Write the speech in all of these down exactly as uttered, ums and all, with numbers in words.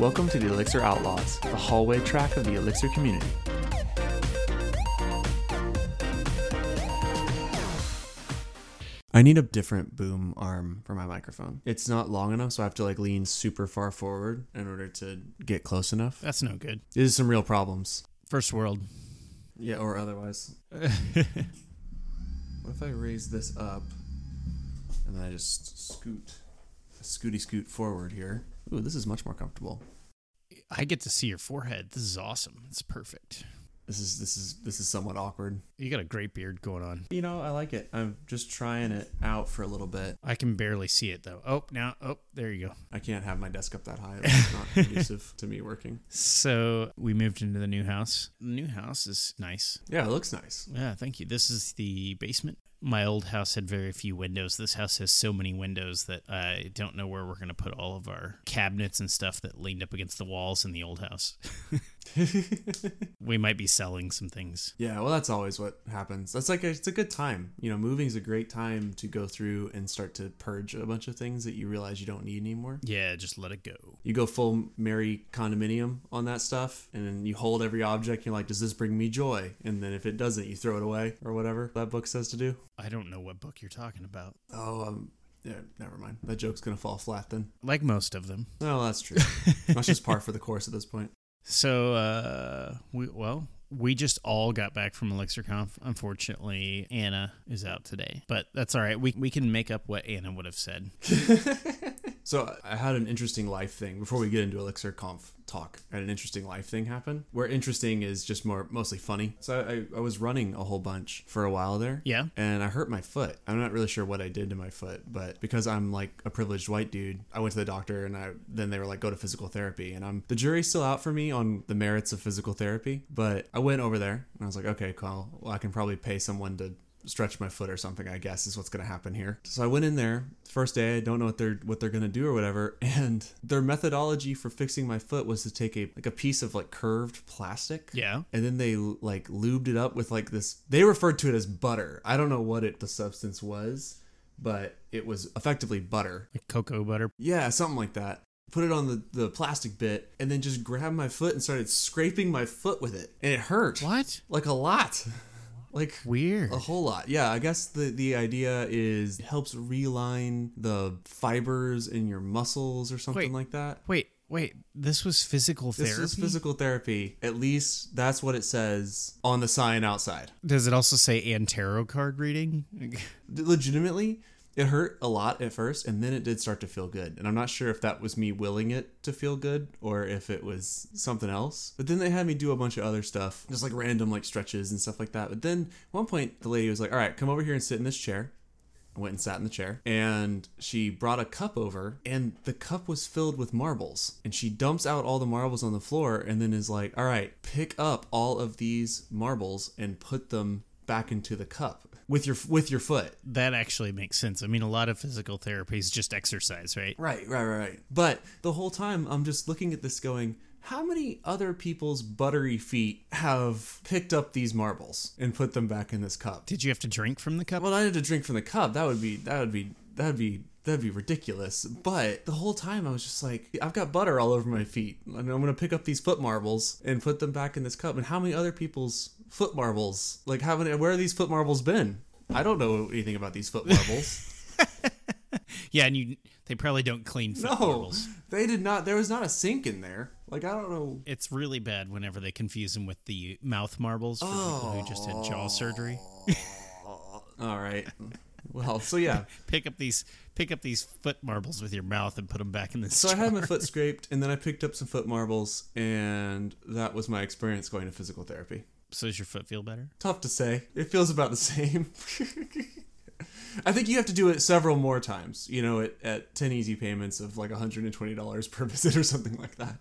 Welcome to the Elixir Outlaws, the hallway track of the Elixir community. I need a different boom arm for my microphone. It's not long enough, so I have to like lean super far forward in order to get close enough. That's no good. This is some real problems. First world. Yeah, or otherwise. What if I raise this up and then I just scoot, scooty scoot forward here? Ooh, this is much more comfortable. I get to see your forehead. This is awesome. It's perfect. This is this is this is somewhat awkward. You got a great beard going on. You know, I like it. I'm just trying it out for a little bit. I can barely see it though. Oh, now, oh, there you go. I can't have my desk up that high. It's not conducive to me working. So we moved into the new house. The new house is nice. Yeah, it looks nice. Yeah, thank you. This is the basement. My old house had very few windows. This house has so many windows that I don't know where we're going to put all of our cabinets and stuff that leaned up against the walls in the old house. We might be selling some things. Yeah, well, that's always what happens. That's like, a, it's a good time. You know, moving is a great time to go through and start to purge a bunch of things that you realize you don't need anymore. Yeah, just let it go. You go full Mary Condominium on that stuff, and then you hold every object. You're like, does this bring me joy? And then if it doesn't, you throw it away or whatever that book says to do. I don't know what book you're talking about. Oh, um, yeah, never mind. That joke's going to fall flat then. Like most of them. No, that's true. That's just par for the course at this point. So, uh, we well, we just all got back from Elixir Conf. Unfortunately, Anna is out today. But that's all right. We we can make up what Anna would have said. So I had an interesting life thing before we get into Elixir Conf talk. I had an interesting life thing happen where interesting is just more mostly funny. So I, I was running a whole bunch for a while there. Yeah. And I hurt my foot. I'm not really sure what I did to my foot, but because I'm like a privileged white dude, I went to the doctor and I then they were like, go to physical therapy. And I'm the jury's still out for me on the merits of physical therapy. But I went over there and I was like, okay, cool. Well, I can probably pay someone to stretch my foot or something, I guess, is what's going to happen here. So I went in there. First day, I don't know what they're what they're going to do or whatever. And their methodology for fixing my foot was to take a like a piece of like curved plastic. Yeah. And then they like lubed it up with like this. They referred to it as butter. I don't know what it the substance was, but it was effectively butter. Like cocoa butter. Yeah, something like that. Put it on the, the plastic bit and then just grabbed my foot and started scraping my foot with it. And it hurt. What? Like a lot. Like weird, a whole lot. Yeah, I guess the the idea is it helps realign the fibers in your muscles or something wait, like that. Wait, wait, this was physical therapy. This was physical therapy. At least that's what it says on the sign outside. Does it also say Antero card reading? Legitimately, it hurt a lot at first, and then it did start to feel good. And I'm not sure if that was me willing it to feel good or if it was something else. But then they had me do a bunch of other stuff, just like random like stretches and stuff like that. But then at one point, the lady was like, all right, come over here and sit in this chair. I went and sat in the chair, and she brought a cup over, and the cup was filled with marbles. And she dumps out all the marbles on the floor and then is like, all right, pick up all of these marbles and put them back into the cup. With your with your foot. That actually makes sense. I mean, a lot of physical therapy is just exercise, right? Right, right, right, right. But the whole time, I'm just looking at this going, how many other people's buttery feet have picked up these marbles and put them back in this cup? Did you have to drink from the cup? Well, I had to drink from the cup. That would be, that would be, that would be... That'd be ridiculous. But the whole time I was just like, I've got butter all over my feet. And I'm going to pick up these foot marbles and put them back in this cup. And how many other people's foot marbles? Like, how many? Where have these foot marbles been? I don't know anything about these foot marbles. Yeah, and you they probably don't clean foot no, marbles. They did not. There was not a sink in there. Like, I don't know. It's really bad whenever they confuse them with the mouth marbles for oh. people who just had jaw surgery. All right. Well, so yeah, pick up these pick up these foot marbles with your mouth and put them back in this. So jar. I had my foot scraped, and then I picked up some foot marbles, and that was my experience going to physical therapy. So does your foot feel better? Tough to say. It feels about the same. I think you have to do it several more times. You know, at, at ten easy payments of like one hundred twenty dollars per visit or something like that.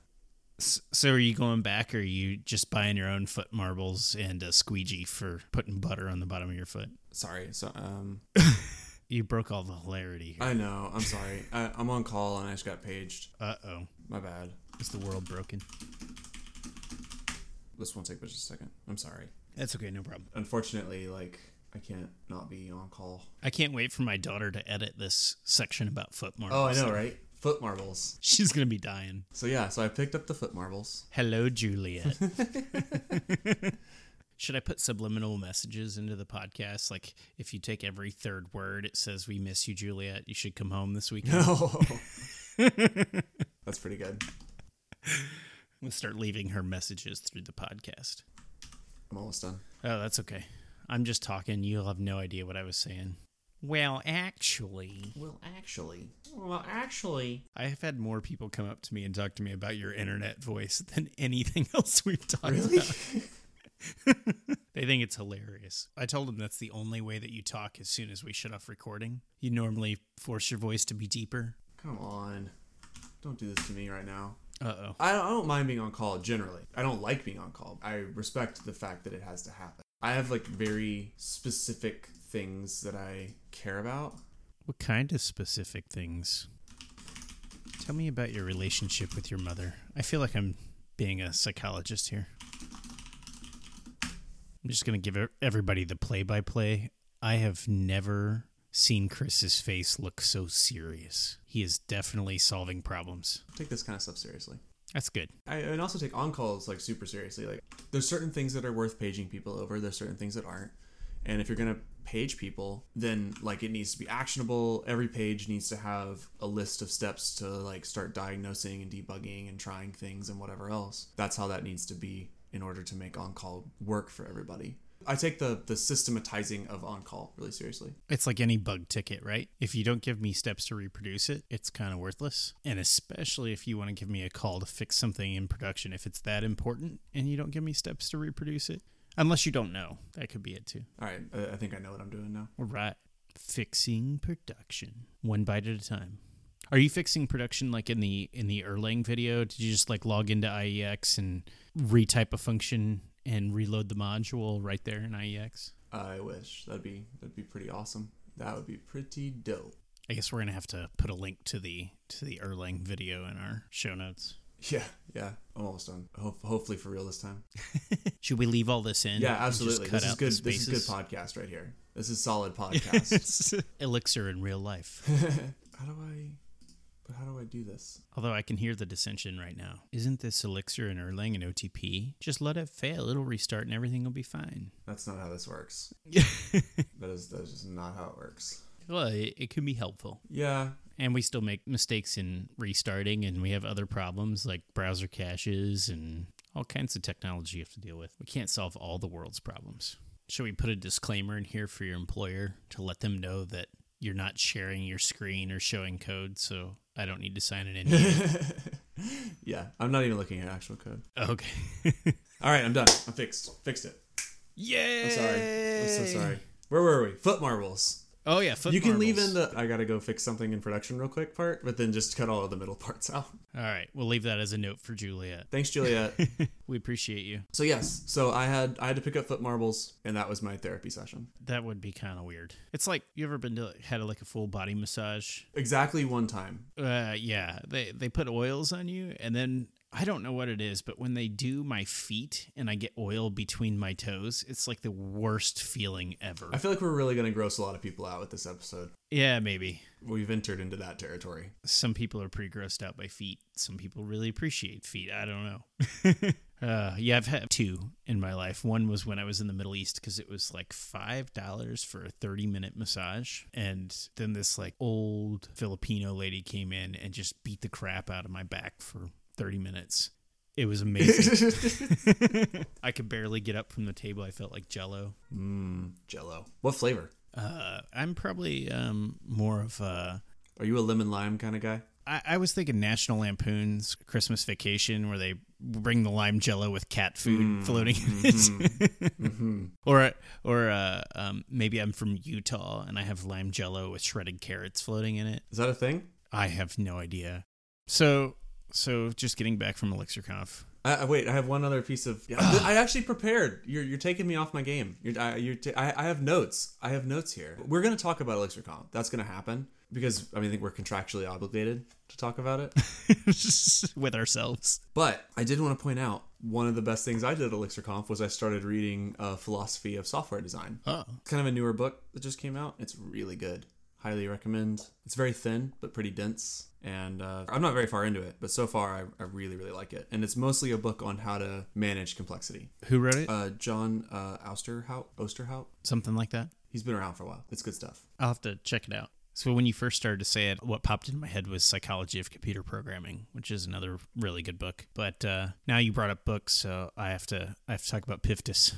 So are you going back, or are you just buying your own foot marbles and a squeegee for putting butter on the bottom of your foot? Sorry, so um, you broke all the hilarity here. I know. I'm sorry. I, I'm on call and I just got paged. Uh oh, my bad. Is the world broken? This won't take but just a second. I'm sorry. That's okay. No problem. Unfortunately, like. I can't not be on call. I can't wait for my daughter to edit this section about foot marbles. Oh, I know, right? Foot marbles. She's going to be dying. So yeah, so I picked up the foot marbles. Hello, Juliet. Should I put subliminal messages into the podcast? Like, if you take every third word, it says, "We miss you, Juliet. You should come home this weekend." No. That's pretty good. I'm going to start leaving her messages through the podcast. I'm almost done. Oh, that's okay. I'm just talking. You'll have no idea what I was saying. Well, actually. Well, actually. Well, actually. I have had more people come up to me and talk to me about your internet voice than anything else we've talked really? about. They think it's hilarious. I told them that's the only way that you talk as soon as we shut off recording. You normally force your voice to be deeper. Come on. Don't do this to me right now. Uh-oh. I don't mind being on call generally. I don't like being on call. I respect the fact that it has to happen. I have like very specific things that I care about. What kind of specific things? Tell me about your relationship with your mother. I feel like I'm being a psychologist here. I'm just going to give everybody the play-by-play. I have never seen Chris's face look so serious. He is definitely solving problems. Take this kind of stuff seriously. That's good. I and also take on-calls like super seriously. Like, there's certain things that are worth paging people over. There's certain things that aren't. And if you're going to page people, then like it needs to be actionable. Every page needs to have a list of steps to like start diagnosing and debugging and trying things and whatever else. That's how that needs to be in order to make on-call work for everybody. I take the, the systematizing of on-call really seriously. It's like any bug ticket, right? If you don't give me steps to reproduce it, it's kind of worthless. And especially if you want to give me a call to fix something in production, if it's that important and you don't give me steps to reproduce it, unless you don't know, that could be it too. All right. Uh, I think I know what I'm doing now. All right. Fixing production one bite at a time. Are you fixing production like in the in the Erlang video? Did you just like log into I E X and retype a function and reload the module right there in I E X? I wish. That'd be that'd be pretty awesome. That would be pretty dope. I guess we're gonna have to put a link to the to the Erlang video in our show notes. Yeah, yeah. I'm almost done. Ho- hopefully for real this time. Should we leave all this in? Yeah, absolutely. This is good. This is good podcast right here. This is solid podcast. Elixir in real life. How do I? But how do I do this? Although I can hear the dissension right now. Isn't this Elixir and Erlang and O T P? Just let it fail. It'll restart and everything will be fine. That's not how this works. That is, that is just not how it works. Well, it, it can be helpful. Yeah. And we still make mistakes in restarting, and we have other problems like browser caches and all kinds of technology you have to deal with. We can't solve all the world's problems. Should we put a disclaimer in here for your employer to let them know that you're not sharing your screen or showing code, so I don't need to sign an N D A? Yeah, I'm not even looking at actual code. Okay. All right, I'm done. I'm fixed. Fixed it. Yay! I'm sorry. I'm so sorry. Where were we? Foot marbles. Oh, yeah, foot marbles. You can leave in the I gotta go fix something in production real quick part, but then just cut all of the middle parts out. All right, we'll leave that as a note for Juliet. Thanks, Juliet. We appreciate you. So, yes, so I had I had to pick up foot marbles, and that was my therapy session. That would be kind of weird. It's like, you ever been to, like, had a, like, a full body massage? Exactly one time. Uh, yeah, they, they put oils on you, and then, I don't know what it is, but when they do my feet and I get oil between my toes, it's like the worst feeling ever. I feel like we're really going to gross a lot of people out with this episode. Yeah, maybe. We've entered into that territory. Some people are pretty grossed out by feet. Some people really appreciate feet. I don't know. Uh, yeah, I've had two in my life. One was when I was in the Middle East because it was like five dollars for a thirty minute massage. And then this like old Filipino lady came in and just beat the crap out of my back for thirty minutes. It was amazing. I could barely get up from the table. I felt like Jell-O. Mm, Jell-O. What flavor? Uh, I'm probably um, more of a... Are you a lemon lime kind of guy? I, I was thinking National Lampoon's Christmas Vacation, where they bring the lime Jell-O with cat food mm, floating in it. Mm-hmm, mm-hmm. Or, or uh, um, maybe I'm from Utah and I have lime Jell-O with shredded carrots floating in it. Is that a thing? I have no idea. So... So just getting back from Elixir Conf. Uh, wait, I have one other piece of. Yeah, I actually prepared. You're you're taking me off my game. You're, I, you're t- I I have notes. I have notes here. We're gonna talk about Elixir Conf. That's gonna happen because I mean I think we're contractually obligated to talk about it with ourselves. But I did want to point out one of the best things I did at Elixir Conf was I started reading uh, Philosophy of Software Design. Oh, it's kind of a newer book that just came out. It's really good. highly recommend. It's very thin, but pretty dense. And uh, I'm not very far into it, but so far I, I really, really like it. And it's mostly a book on how to manage complexity. Who wrote it? Uh, John uh, Osterhout, Osterhout. Something like that. He's been around for a while. It's good stuff. I'll have to check it out. So when you first started to say it, what popped in my head was Psychology of Computer Programming, which is another really good book. But uh, now you brought up books, so I have to I have to talk about Piftis.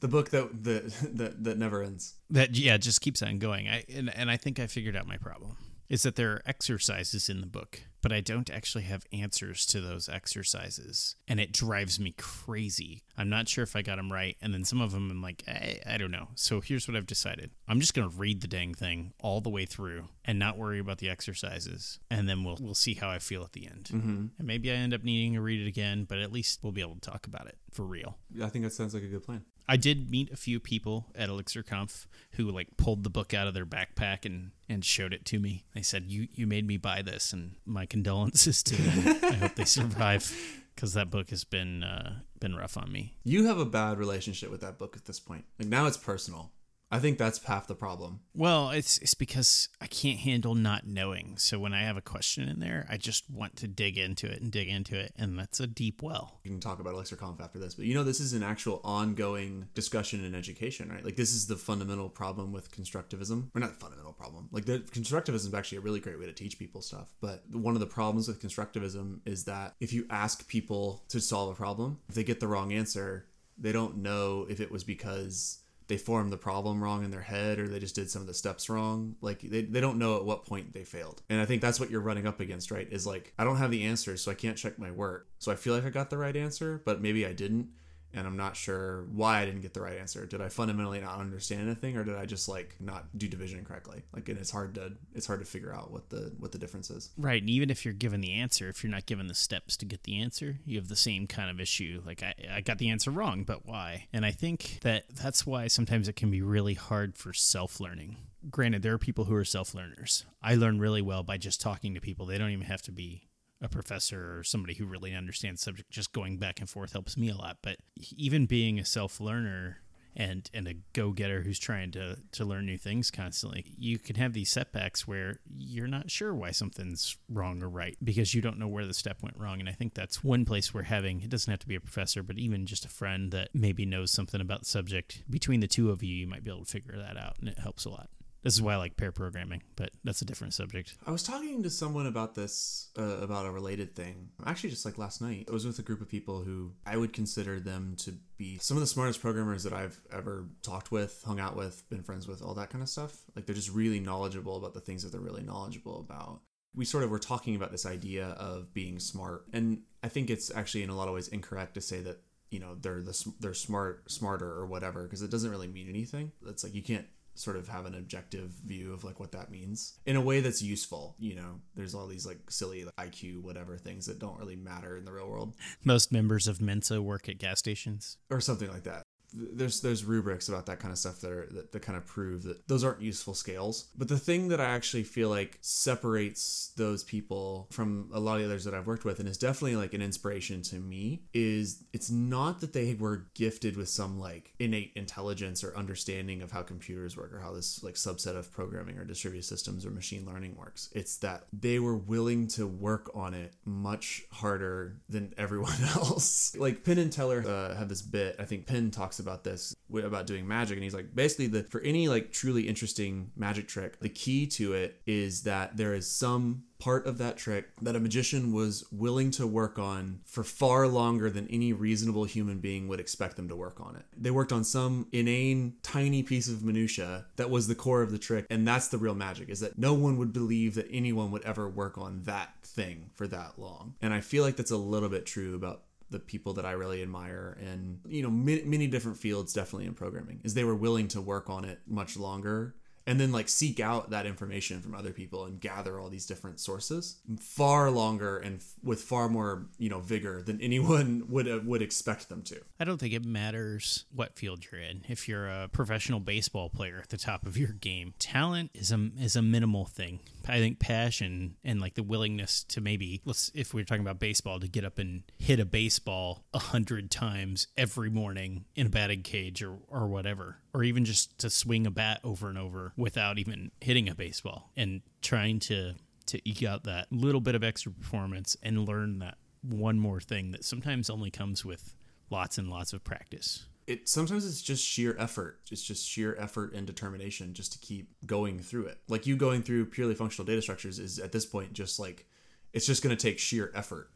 The book that, that that that never ends. That yeah, just keeps on going. I and, and I think I figured out my problem is that there are exercises in the book, but I don't actually have answers to those exercises, and it drives me crazy. I'm not sure if I got them right, and then some of them I'm like, I, I don't know. So here's what I've decided. I'm just going to read the dang thing all the way through and not worry about the exercises, and then we'll we'll see how I feel at the end. Mm-hmm. And maybe I end up needing to read it again, but at least we'll be able to talk about it for real. I think that sounds like a good plan. I did meet a few people at Elixir Conf who like pulled the book out of their backpack and, and showed it to me. They said, you, you made me buy this, and my condolences to them. I hope they survive, because that book has been uh, been rough on me. You have a bad relationship with that book at this point. Like, now it's personal. I think that's half the problem. Well, it's it's because I can't handle not knowing. So when I have a question in there, I just want to dig into it and dig into it. And that's a deep well. You can talk about Elixir Conf after this. But, you know, this is an actual ongoing discussion in education, right? Like, this is the fundamental problem with constructivism. Or not fundamental problem. Like, the constructivism is actually a really great way to teach people stuff. But one of the problems with constructivism is that if you ask people to solve a problem, if they get the wrong answer, they don't know if it was because they formed the problem wrong in their head, or they just did some of the steps wrong. Like, they, they don't know at what point they failed. And I think that's what you're running up against, right? Is like, I don't have the answer, so I can't check my work. So I feel like I got the right answer, but maybe I didn't. And I'm not sure why I didn't get the right answer. Did I fundamentally not understand anything, or did I just like not do division correctly? Like, and it's hard to it's hard to figure out what the what the difference is. Right, and even if you're given the answer, if you're not given the steps to get the answer, you have the same kind of issue. Like, I, I got the answer wrong, but why? And I think that that's why sometimes it can be really hard for self-learning. Granted, there are people who are self-learners. I learn really well by just talking to people. They don't even have to be a professor or somebody who really understands the subject. Just going back and forth helps me a lot. But even being a self-learner and and a go-getter who's trying to, to learn new things constantly, you can have these setbacks where you're not sure why something's wrong or right because you don't know where the step went wrong. And I think that's one place where having, it doesn't have to be a professor, but even just a friend that maybe knows something about the subject, between the two of you, you might be able to figure that out, and it helps a lot. This is why I like pair programming, but that's a different subject. I was talking to someone about this, uh, about a related thing. Actually, just like last night, I was with a group of people who I would consider them to be some of the smartest programmers that I've ever talked with, hung out with, been friends with, all that kind of stuff. Like, they're just really knowledgeable about the things that they're really knowledgeable about. We sort of were talking about this idea of being smart. And I think it's actually in a lot of ways incorrect to say that, you know, they're the, they're smart, smarter or whatever, because it doesn't really mean anything. It's like, you can't sort of have an objective view of like what that means in a way that's useful. You know, there's all these like silly like, I Q whatever things that don't really matter in the real world. Most members of Mensa work at gas stations or something like that. There's there's rubrics about that kind of stuff that are that, that kind of prove that those aren't useful scales. But the thing that I actually feel like separates those people from a lot of the others that I've worked with, and is definitely like an inspiration to me, is it's not that they were gifted with some like innate intelligence or understanding of how computers work or how this like subset of programming or distributed systems or machine learning works. It's that they were willing to work on it much harder than everyone else. Like Penn and Teller uh, have this bit. I think Penn talks about this, about doing magic, and he's like, basically the for any like truly interesting magic trick, the key to it is that there is some part of that trick that a magician was willing to work on for far longer than any reasonable human being would expect them to work on it. They worked on some inane, tiny piece of minutia that was the core of the trick, and that's the real magic, is that no one would believe that anyone would ever work on that thing for that long. And I feel like that's a little bit true about the people that I really admire, and, you know, many, many different fields, definitely in programming, is they were willing to work on it much longer and then like seek out that information from other people and gather all these different sources far longer and f- with far more, you know, vigor than anyone would uh, would expect them to. I don't think it matters what field you're in. If you're a professional baseball player at the top of your game, talent is a is a minimal thing. I think passion and like the willingness to maybe, let's if we're talking about baseball, to get up and hit a baseball a hundred times every morning in a batting cage or or whatever. or even just to swing a bat over and over without even hitting a baseball, and trying to, to eke out that little bit of extra performance and learn that one more thing that sometimes only comes with lots and lots of practice. It sometimes it's just sheer effort. It's just sheer effort and determination just to keep going through it. Like you going through purely functional data structures is at this point just like, it's just going to take sheer effort.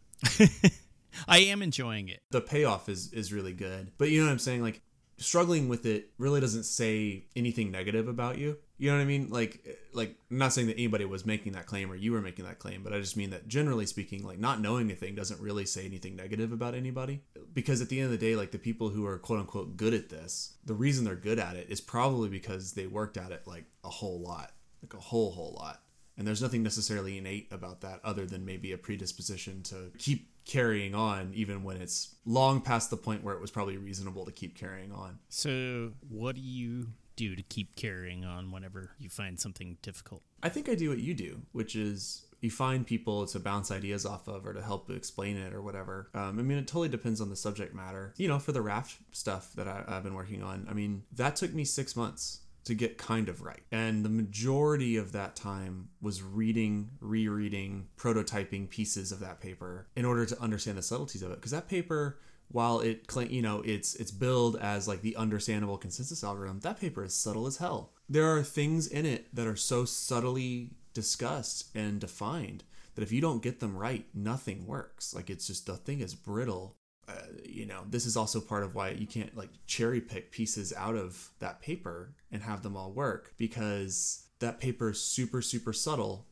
I am enjoying it. The payoff is, is really good. But you know what I'm saying? Like struggling with it really doesn't say anything negative about you. You know what I mean? Like, like I'm not saying that anybody was making that claim or you were making that claim, but I just mean that generally speaking, like not knowing a thing doesn't really say anything negative about anybody, because at the end of the day, like the people who are quote unquote good at this, the reason they're good at it is probably because they worked at it like a whole lot, like a whole, whole lot. And there's nothing necessarily innate about that other than maybe a predisposition to keep carrying on even when it's long past the point where it was probably reasonable to keep carrying on. So what do you do to keep carrying on whenever you find something difficult? I think I do what you do, which is you find people to bounce ideas off of or to help explain it or whatever. Um, I mean, it totally depends on the subject matter. You know, for the Raft stuff that I, I've been working on, I mean, that took me six months to get kind of right. And the majority of that time was reading, rereading, prototyping pieces of that paper in order to understand the subtleties of it. Because that paper, while it, you know, it's it's billed as like the understandable consensus algorithm, that paper is subtle as hell. There are things in it that are so subtly discussed and defined that if you don't get them right, nothing works. Like it's just, the thing is brittle. Uh, you know, this is also part of why you can't like cherry pick pieces out of that paper and have them all work, because that paper is super, super subtle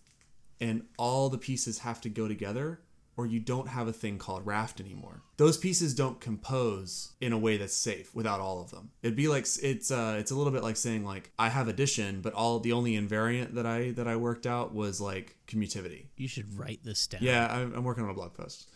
and all the pieces have to go together, or you don't have a thing called Raft anymore. Those pieces don't compose in a way that's safe without all of them. It'd be like, it's uh, it's a little bit like saying like, I have addition, but all the only invariant that I that I worked out was like commutivity. You should write this down. Yeah, I'm, I'm working on a blog post.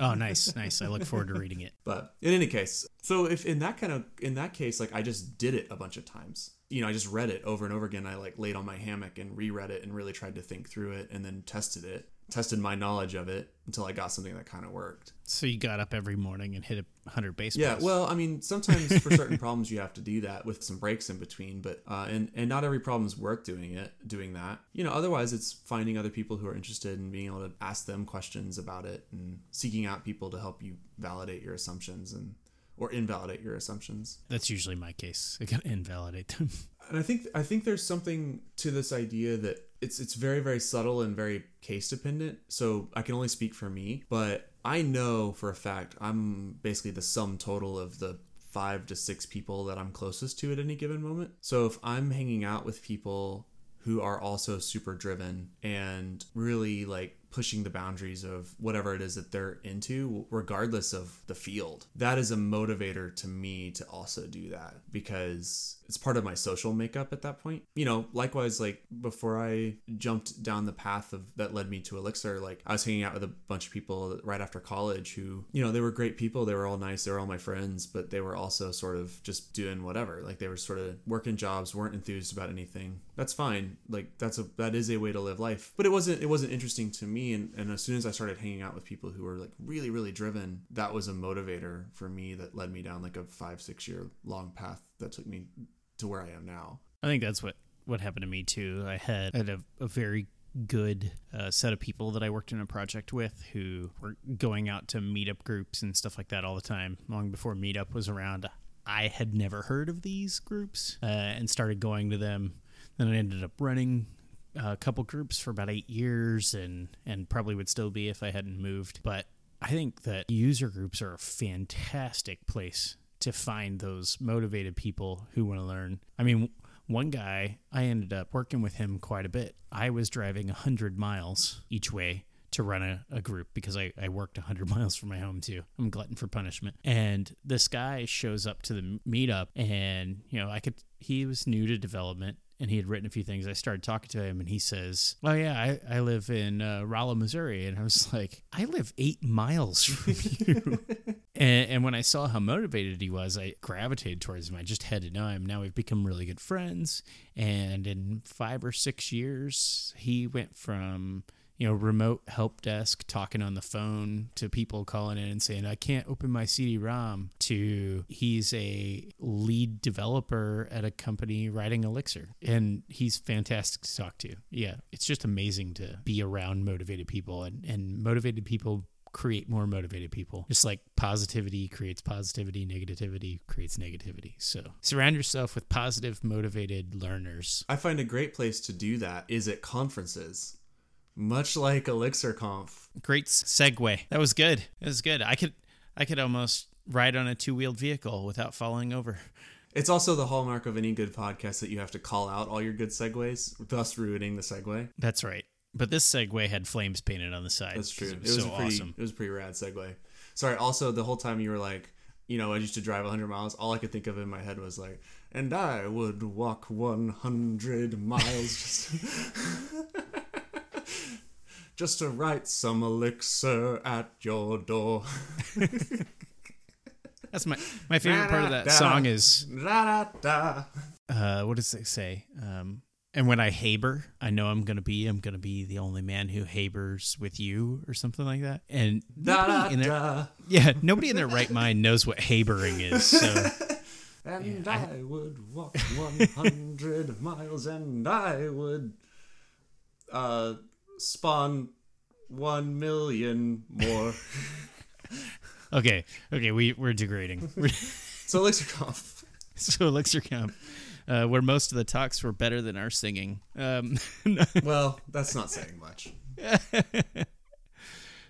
Oh, nice, nice. I look forward to reading it. But in any case, so if in that kind of, in that case, like I just did it a bunch of times. You know, I just read it over and over again. I like laid on my hammock and reread it and really tried to think through it and then tested it. Tested my knowledge of it until I got something that kind of worked. So you got up every morning and hit a hundred baseballs. Yeah, well, I mean, sometimes for certain problems you have to do that with some breaks in between, but uh, and and not every problem's worth doing it, doing that. You know, otherwise it's finding other people who are interested and being able to ask them questions about it and seeking out people to help you validate your assumptions and or invalidate your assumptions. That's usually my case. I gotta invalidate them. And I think I think there's something to this idea that it's it's very, very subtle and very case dependent. So I can only speak for me, but I know for a fact I'm basically the sum total of the five to six people that I'm closest to at any given moment. So if I'm hanging out with people who are also super driven and really like pushing the boundaries of whatever it is that they're into, regardless of the field, that is a motivator to me to also do that, because it's part of my social makeup at that point. You know, likewise, like before I jumped down the path of that led me to Elixir, like I was hanging out with a bunch of people right after college who, you know, they were great people. They were all nice. They were all my friends, but they were also sort of just doing whatever. Like they were sort of working jobs, weren't enthused about anything. That's fine. Like that's a, that is a way to live life, but it wasn't, it wasn't interesting to me. And, and as soon as I started hanging out with people who were like really, really driven, that was a motivator for me that led me down like a five, six year long path that took me to where I am now. I think that's what, what happened to me too. I had, I had a, a very good uh, set of people that I worked in a project with who were going out to meetup groups and stuff like that all the time. Long before meetup was around, I had never heard of these groups uh, and started going to them. Then I ended up running a couple groups for about eight years and, and probably would still be if I hadn't moved. But I think that user groups are a fantastic place to find those motivated people who want to learn. I mean, one guy, I ended up working with him quite a bit. I was driving one hundred miles each way to run a, a group because I, I worked one hundred miles from my home too. I'm glutton for punishment. And this guy shows up to the meetup and, you know, I could, he was new to development. And he had written a few things. I started talking to him and he says, oh yeah, I, I live in uh, Rolla, Missouri. And I was like, I live eight miles from you. and, and when I saw how motivated he was, I gravitated towards him. I just had to know him. Now we've become really good friends. And in five or six years, he went from you know, remote help desk, talking on the phone to people calling in and saying, I can't open my C D ROM, to he's a lead developer at a company writing Elixir. And he's fantastic to talk to. Yeah, it's just amazing to be around motivated people, and, and motivated people create more motivated people. Just like positivity creates positivity, negativity creates negativity. So surround yourself with positive, motivated learners. I find a great place to do that is at conferences, much like Elixir Conf. Great segue. That was good. That was good. I could, I could almost ride on a two-wheeled vehicle without falling over. It's also the hallmark of any good podcast that you have to call out all your good segues, thus ruining the segue. That's right. But this segue had flames painted on the side. That's true. It was so a pretty, awesome. It was a pretty rad segue. Sorry. Also, the whole time you were like, you know, I used to drive one hundred miles. All I could think of in my head was like, and I would walk one hundred miles just, just to write some elixir at your door. That's my, my favorite part of that song is, uh, what does it say? Um, And when I haber, I know I'm going to be, I'm going to be the only man who habers with you, or something like that. And da, nobody da, in their, da. yeah, nobody in their right mind knows what habering is. So. And yeah, I, I would walk one hundred miles, and I would uh, spawn one million more. okay. Okay. We, we're degrading. So Elixir Conf. So Elixir Conf. Uh, where most of the talks were better than our singing. Um, well, that's not saying much.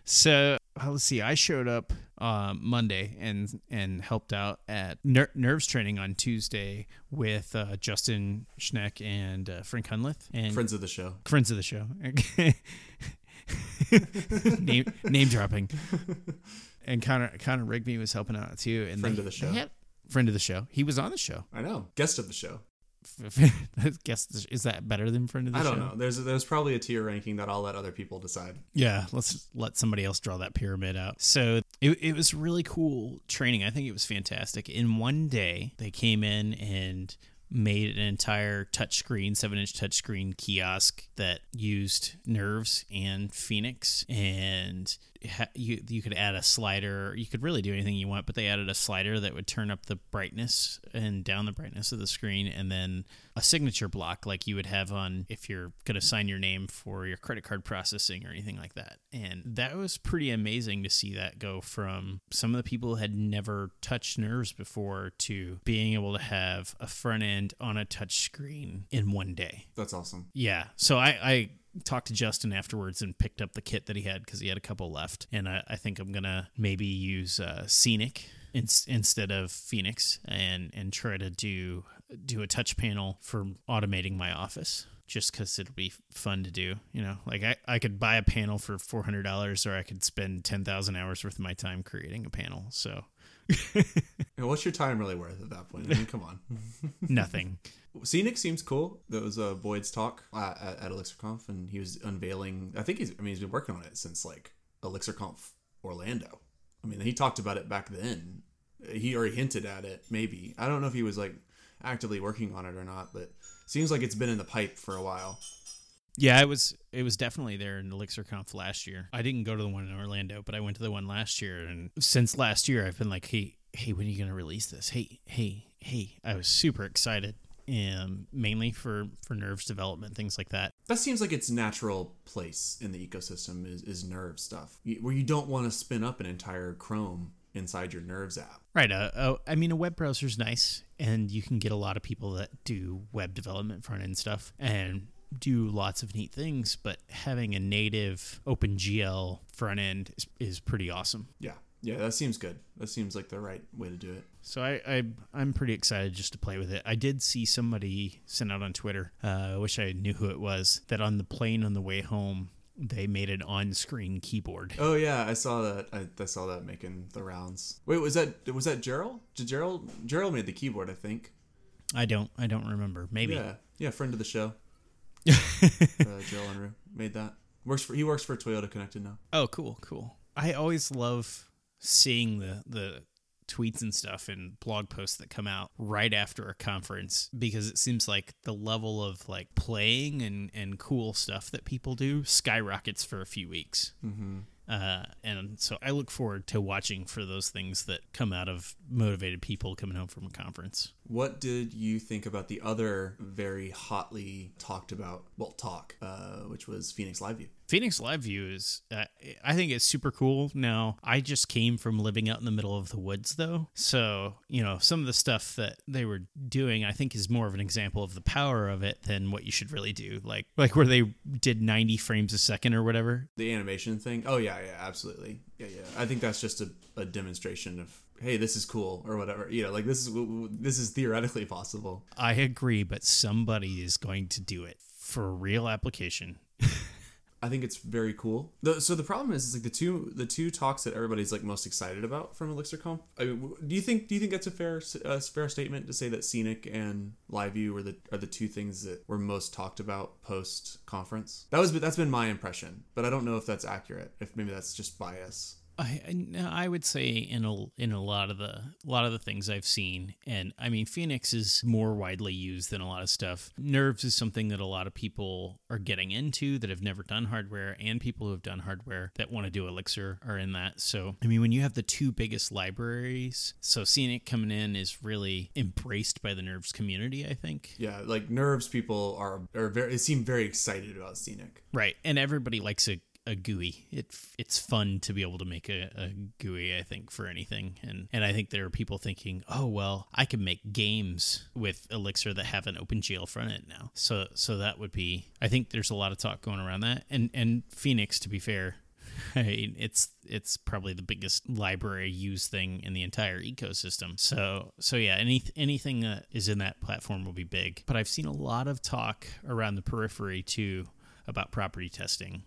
So, well, let's see. I showed up uh, Monday and and helped out at ner- Nerves training on Tuesday with uh, Justin Schneck and uh, Frank Hunlith. And friends of the show. Friends of the show. name name dropping. And Connor, Connor Rigby was helping out too. And friend they, of the show. They had, Friend of the show. He was on the show. I know. Guest of the show. Guest, is that better than friend of the show? I don't show? know. There's there's probably a tier ranking that I'll let other people decide. Yeah, let's let somebody else draw that pyramid out. So it it was really cool training. I think it was fantastic. In one day, they came in and made an entire touchscreen, seven-inch touchscreen kiosk that used Nerves and Phoenix, and ha- you you could add a slider. You could really do anything you want, but they added a slider that would turn up the brightness and down the brightness of the screen, and then a signature block like you would have on if you're going to sign your name for your credit card processing or anything like that. And that was pretty amazing to see that go from some of the people who had never touched Nerves before to being able to have a front end on a touch screen in one day. That's awesome. Yeah. So I, I talked to Justin afterwards and picked up the kit that he had because he had a couple left. And I, I think I'm going to maybe use uh, Scenic in, instead of Phoenix and, and try to do do a touch panel for automating my office, just because it'll be fun to do. You know, like I, I could buy a panel for four hundred dollars, or I could spend ten thousand hours worth of my time creating a panel. So... What's your time really worth at that point? I mean, come on. Nothing. Scenic seems cool. That was uh, Boyd's talk uh, at, at Elixir Conf, and he was unveiling. I think he's. I mean, he's been working on it since like Elixir Conf Orlando. I mean, he talked about it back then. He already hinted at it. Maybe, I don't know if he was like actively working on it or not, but seems like it's been in the pipe for a while. Yeah, it was it was definitely there in Elixir Conf last year. I didn't go to the one in Orlando, but I went to the one last year, and since last year I've been like, hey, hey, when are you gonna release this? Hey, hey, hey. I was super excited. Um mainly for, for Nerves development, things like that. That seems like its natural place in the ecosystem is, is Nerve stuff. Where you don't want to spin up an entire Chrome inside your Nerves app. Right. Uh, uh, I mean, a web browser is nice, and you can get a lot of people that do web development front end stuff and do lots of neat things, but having a native OpenGL front end is, is pretty awesome. Yeah. Yeah, that seems good. That seems like the right way to do it. So I, I, I'm pretty excited just to play with it. I did see somebody sent out on Twitter, uh, I wish I knew who it was, that on the plane on the way home, they made an on-screen keyboard. Oh, yeah, I saw that. I, I saw that making the rounds. Wait, was that was that Gerald? Did Gerald? Gerald made the keyboard, I think. I don't. I don't remember. Maybe. Yeah, yeah, friend of the show. uh, Joel Unruh made that. Works for he works for Toyota Connected now. Oh, cool, cool. I always love seeing the the tweets and stuff and blog posts that come out right after a conference, because it seems like the level of like playing and, and cool stuff that people do skyrockets for a few weeks. Mm-hmm. Uh, and so I look forward to watching for those things that come out of motivated people coming home from a conference. What did you think about the other very hotly talked about, well, talk, uh, which was Phoenix Live View? Phoenix Live View is, uh, I think it's super cool. Now, I just came from living out in the middle of the woods, though. So, you know, some of the stuff that they were doing, I think, is more of an example of the power of it than what you should really do. Like, like where they did ninety frames a second or whatever. The animation thing? Oh, yeah, yeah, absolutely. Yeah, yeah. I think that's just a, a demonstration of, hey, this is cool or whatever. You know, like this is this is theoretically possible. I agree, but somebody is going to do it for a real application. I think it's very cool. The, so the problem is, is like the two the two talks that everybody's like most excited about from Elixir Conf. I mean, do you think do you think that's a fair uh, fair statement to say that Scenic and Live View are the are the two things that were most talked about post conference? That was that's been my impression, but I don't know if that's accurate. If maybe that's just bias. I I would say in a in a lot of the a lot of the things I've seen, and I mean Phoenix is more widely used than a lot of stuff. Nerves is something that a lot of people are getting into that have never done hardware, and people who have done hardware that want to do Elixir are in that. So I mean, when you have the two biggest libraries, so Scenic coming in is really embraced by the Nerves community, I think. Yeah, like Nerves people are are very seem very excited about Scenic. Right, and everybody likes it. A G U I. It, it's fun to be able to make a, a G U I, I think, for anything. And and I think there are people thinking, oh, well, I can make games with Elixir that have an OpenGL front end now. So so that would be, I think there's a lot of talk going around that. And and Phoenix, to be fair, I mean, it's it's probably the biggest library used thing in the entire ecosystem. So so yeah, any anything that is in that platform will be big. But I've seen a lot of talk around the periphery, too, about property testing.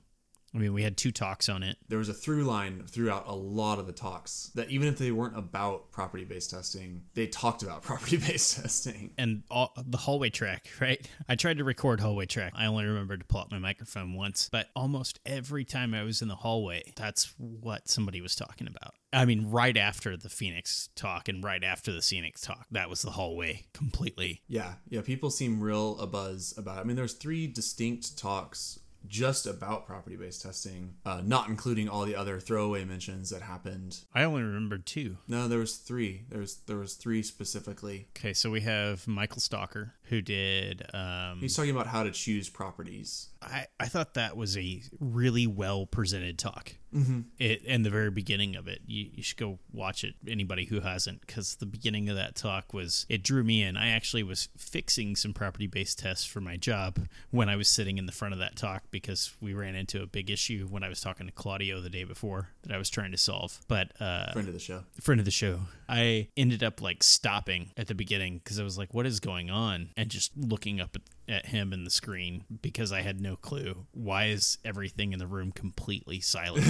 I mean, we had two talks on it. There was a through line throughout a lot of the talks that even if they weren't about property-based testing, they talked about property-based testing. And all, the hallway track, right? I tried to record hallway track. I only remembered to pull out my microphone once, but almost every time I was in the hallway, that's what somebody was talking about. I mean, right after the Phoenix talk and right after the Scenic talk, that was the hallway completely. Yeah, yeah. People seem real abuzz about it. I mean, there's three distinct talks just about property-based testing, uh, not including all the other throwaway mentions that happened. I only remembered two. No, there was three. There was, there was three specifically. Okay, so we have Michael Stalker, who did... Um, He's talking about how to choose properties. I, I thought that was a really well-presented talk. Mm-hmm. It, and the very beginning of it, you, you should go watch it, anybody who hasn't, because the beginning of that talk was, it drew me in. I actually was fixing some property-based tests for my job when I was sitting in the front of that talk, because we ran into a big issue when I was talking to Claudio the day before that I was trying to solve. But uh, friend of the show. Friend of the show. I ended up like stopping at the beginning because I was like, what is going on? And just looking up at at him in the screen because I had no clue. Why is everything in the room completely silent?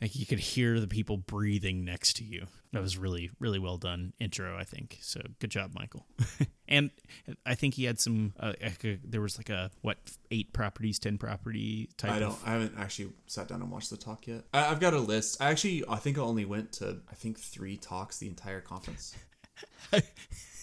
Like you could hear the people breathing next to you. That was really, really well done intro, I think. So good job, Michael. And I think he had some, uh, there was like a, what, eight properties, ten property type I don't, of... I haven't actually sat down and watched the talk yet. I, I've got a list. I actually, I think I only went to, I think, three talks the entire conference.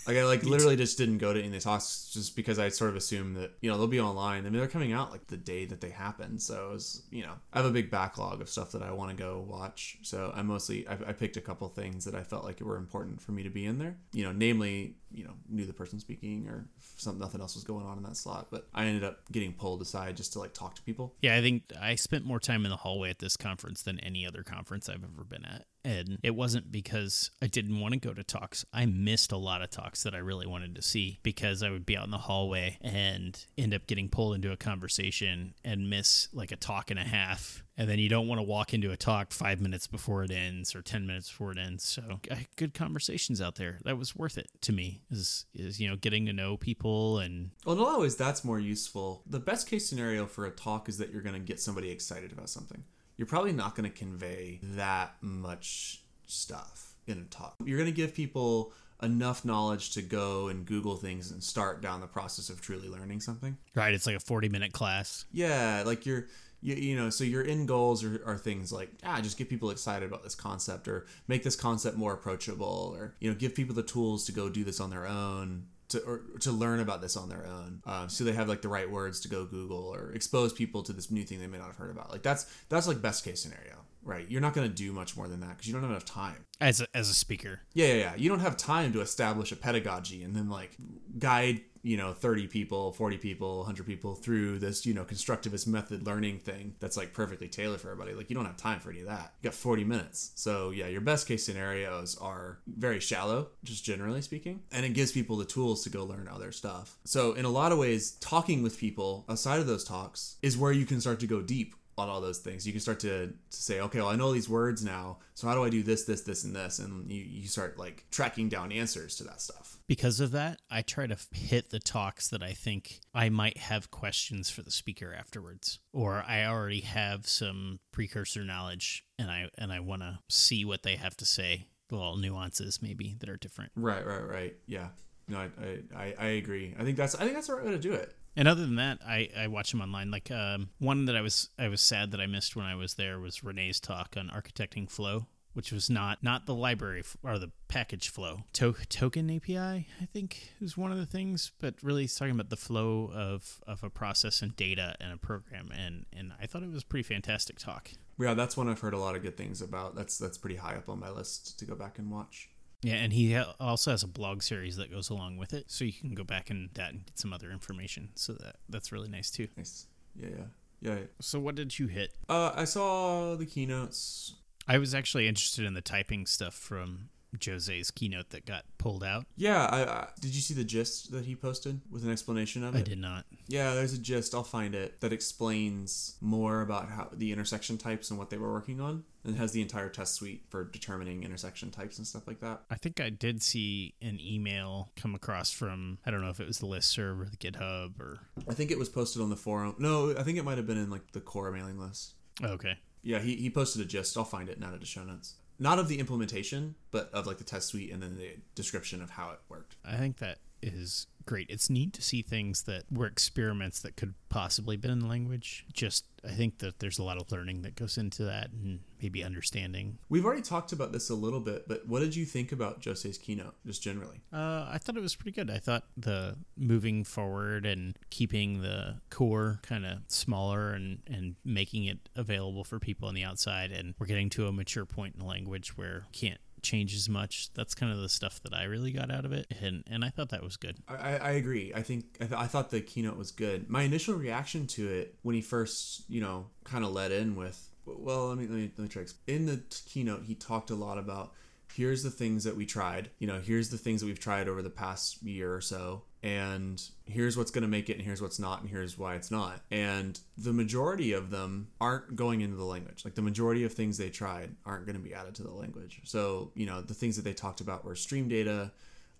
Like I like literally just didn't go to any of the talks just because I sort of assumed that, you know, they'll be online. I mean, they're coming out like the day that they happen. So it was, you know, I have a big backlog of stuff that I want to go watch. So I mostly I, I picked a couple things that I felt like were important for me to be in there, you know, namely, you know, knew the person speaking or something. Nothing else was going on in that slot, but I ended up getting pulled aside just to like talk to people. Yeah, I think I spent more time in the hallway at this conference than any other conference I've ever been at. And it wasn't because I didn't want to go to talks. I missed a lot of talks that I really wanted to see because I would be out in the hallway and end up getting pulled into a conversation and miss like a talk and a half. And then you don't want to walk into a talk five minutes before it ends or ten minutes before it ends. So good conversations out there. That was worth it to me is, is you know, getting to know people. And well, in a lot of ways, that's more useful. The best case scenario for a talk is that you're going to get somebody excited about something. You're probably not going to convey that much stuff in a talk. You're going to give people enough knowledge to go and Google things and start down the process of truly learning something. Right. It's like a forty minute class. Yeah. Like you're you, you know, so your end goals are, are things like, ah, just get people excited about this concept, or make this concept more approachable, or, you know, give people the tools to go do this on their own, to or to learn about this on their own, uh, so they have like the right words to go Google, or expose people to this new thing they may not have heard about. Like that's that's like best case scenario, right? You're not going to do much more than that because you don't have enough time as a, as a speaker. Yeah, yeah, yeah. You don't have time to establish a pedagogy and then like guide, you know, thirty people, forty people, one hundred people through this, you know, constructivist method learning thing that's like perfectly tailored for everybody. Like you don't have time for any of that. You got forty minutes. So yeah, your best case scenarios are very shallow, just generally speaking, and it gives people the tools to go learn other stuff. So in a lot of ways, talking with people outside of those talks is where you can start to go deep on all those things. You can start to, to say, okay, well, I know these words now, so how do I do this, this, this, and this? And you, you start like tracking down answers to that stuff. Because of that, I try to hit the talks that I think I might have questions for the speaker afterwards, or I already have some precursor knowledge and I, and I want to see what they have to say, little nuances maybe that are different. Right, right, right. Yeah. No, I, I, I agree. I think that's, I think that's the right way to do it. And other than that, I, I watch them online. Like um, one that I was I was sad that I missed when I was there was Renee's talk on architecting flow, which was not not the library f- or the package flow. To- token A P I, I think, is one of the things, but really it's talking about the flow of, of a process and data and a program. And, and I thought it was a pretty fantastic talk. Yeah, that's one I've heard a lot of good things about. That's, that's pretty high up on my list to go back and watch. Yeah, and he also has a blog series that goes along with it, so you can go back and that and get some other information. So that that's really nice too. Nice, yeah, yeah, yeah. yeah. So what did you hit? Uh, I saw the keynotes. I was actually interested in the typing stuff from Jose's keynote that got pulled out. Yeah, I, I, did you see the gist that he posted with an explanation of it? I did not. Yeah, there's a gist, I'll find it, that explains more about how the intersection types and what they were working on, and has the entire test suite for determining intersection types and stuff like that. I think I did see an email come across from, I don't know if it was the listserv or the GitHub or... I think it was posted on the forum. No, I think it might have been in like the core mailing list. Oh, okay. Yeah, he, he posted a gist. I'll find it and add it to show notes. Not of the implementation, but of like the test suite and then the description of how it worked. I think that is great. It's neat to see things that were experiments that could possibly have been in the language. Just, I think that there's a lot of learning that goes into that and maybe understanding. We've already talked about this a little bit, but what did you think about Jose's keynote, just generally? Uh, I thought it was pretty good. I thought the moving forward and keeping the core kind of smaller and, and making it available for people on the outside, and we're getting to a mature point in the language where you can't changes much. That's kind of the stuff that I really got out of it, and and I thought that was good. I, I agree. I think I, th- I thought the keynote was good. My initial reaction to it when he first, you know, kind of led in with, well, let me let me, let me try. In the t- keynote, he talked a lot about here's the things that we tried. You know, here's the things that we've tried over the past year or so, and here's what's going to make it, and here's what's not, and here's why it's not. And the majority of them aren't going into the language. Like the majority of things they tried aren't going to be added to the language. So, you know, the things that they talked about were stream data,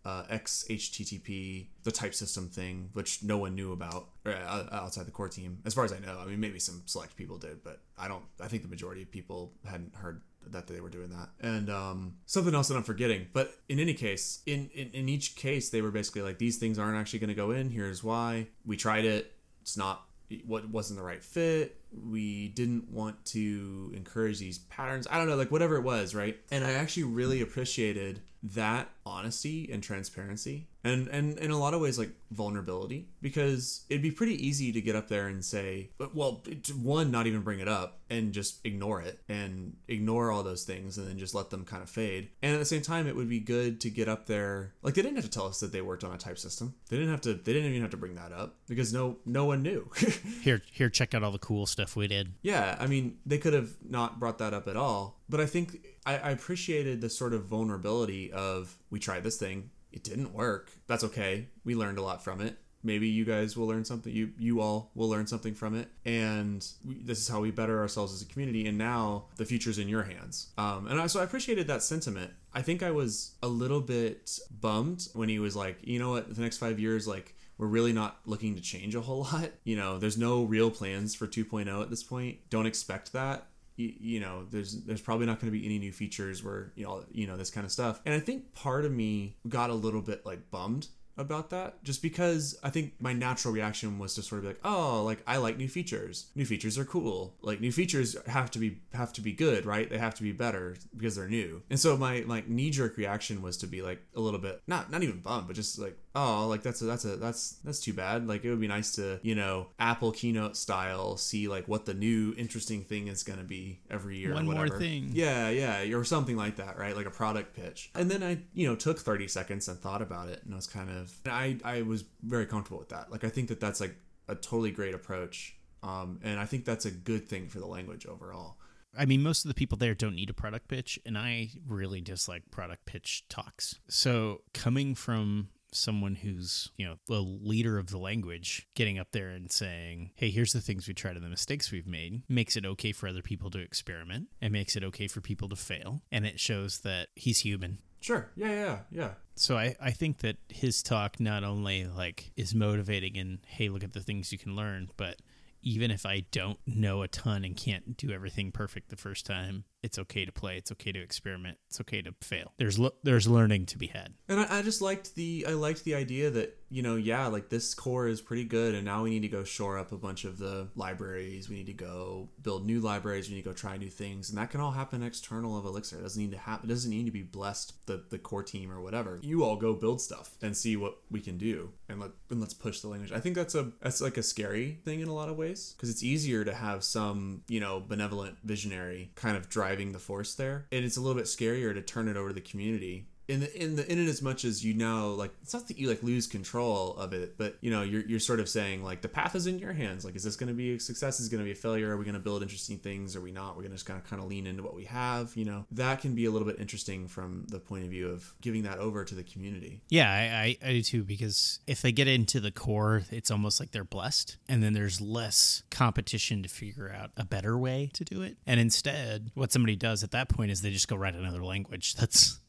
uh, X H T T P, the type system thing, which no one knew about uh, outside the core team, as far as I know. I mean, maybe some select people did, but I don't, I think the majority of people hadn't heard that they were doing that. And um, something else that I'm forgetting. But in any case, in, in, in each case, they were basically like, these things aren't actually going to go in. Here's why. We tried it. It's not what it wasn't the right fit. We didn't want to encourage these patterns. I don't know, like whatever it was, right? And I actually really appreciated that honesty and transparency and, and in a lot of ways like vulnerability, because it'd be pretty easy to get up there and say, well, one, not even bring it up and just ignore it and ignore all those things and then just let them kind of fade. And at the same time, it would be good to get up there. Like they didn't have to tell us that they worked on a type system. They didn't have to, they didn't even have to bring that up because no, no one knew. here, here, check out all the cool stuff. Stuff we did. Yeah, I mean, they could have not brought that up at all, but I think I, I appreciated the sort of vulnerability of, we tried this thing, it didn't work. That's okay. We learned a lot from it. Maybe you guys will learn something. You you all will learn something from it, and we, this is how we better ourselves as a community. And now the future's in your hands. Um, and I, so I appreciated that sentiment. I think I was a little bit bummed when he was like, you know what, the next five years, like. We're really not looking to change a whole lot. You know, there's no real plans for two point oh at this point. Don't expect that. You, you know, there's there's probably not going to be any new features where, you know, you know, this kind of stuff. And I think part of me got a little bit like bummed about that, just because I think my natural reaction was to sort of be like, oh, like I like new features. New features are cool. Like new features have to be have to be good, right? They have to be better because they're new. And so my like knee-jerk reaction was to be like a little bit not not even bummed, but just like, oh, like that's a, that's a that's that's too bad. Like it would be nice to, you know, Apple keynote style, see like what the new interesting thing is going to be every year. One or whatever. More thing. Yeah, yeah, or something like that, right? Like a product pitch. And then I, you know, took thirty seconds and thought about it, and I was kind of, I I was very comfortable with that. Like I think that that's like a totally great approach, um, and I think that's a good thing for the language overall. I mean, most of the people there don't need a product pitch, and I really dislike product pitch talks. So coming from someone who's, you know, the leader of the language, getting up there and saying, hey, here's the things we tried and the mistakes we've made, makes it okay for other people to experiment and makes it okay for people to fail. And it shows that he's human. Sure. Yeah, yeah, yeah. So I, I think that his talk not only like is motivating and, hey, look at the things you can learn, but even if I don't know a ton and can't do everything perfect the first time, it's okay to play. It's okay to experiment. It's okay to fail. There's lo- there's learning to be had. And I, I just liked the I liked the idea that, you know, yeah, like this core is pretty good, and now we need to go shore up a bunch of the libraries. We need to go build new libraries. We need to go try new things, and that can all happen external of Elixir. It doesn't need to happen. It doesn't need to be blessed. The the core team or whatever. You all go build stuff and see what we can do, and let and let's push the language. I think that's a that's like a scary thing in a lot of ways, because it's easier to have some, you know, benevolent visionary kind of drive the force there, and it's a little bit scarier to turn it over to the community in the in the in it as much as, you know, like it's not that you like lose control of it, but you know, you're you're sort of saying like the path is in your hands. Like, is this going to be a success? Is it going to be a failure? Are we going to build interesting things? Are we not? We're going to just kind of kind of lean into what we have, you know. That can be a little bit interesting from the point of view of giving that over to the community. Yeah, I, I, I do too, because if they get into the core, it's almost like they're blessed, and then there's less competition to figure out a better way to do it. And instead, what somebody does at that point is they just go write another language. That's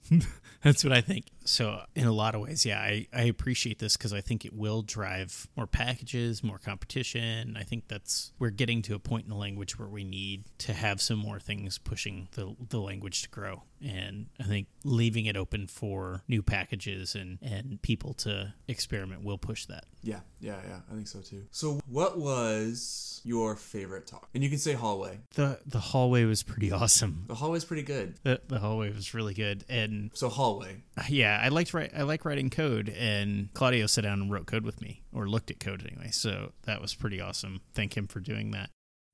That's what I think. So in a lot of ways, yeah, I, I appreciate this because I think it will drive more packages, more competition. I think that's, we're getting to a point in the language where we need to have some more things pushing the, the language to grow. And I think leaving it open for new packages and, and people to experiment will push that. Yeah, yeah, yeah. I think so too. So what was your favorite talk? And you can say hallway. The the hallway was pretty awesome. The hallway's pretty good. The, the hallway was really good. And so hallway. Yeah, I liked write, I like writing code, and Claudio sat down and wrote code with me, or looked at code anyway. So that was pretty awesome. Thank him for doing that.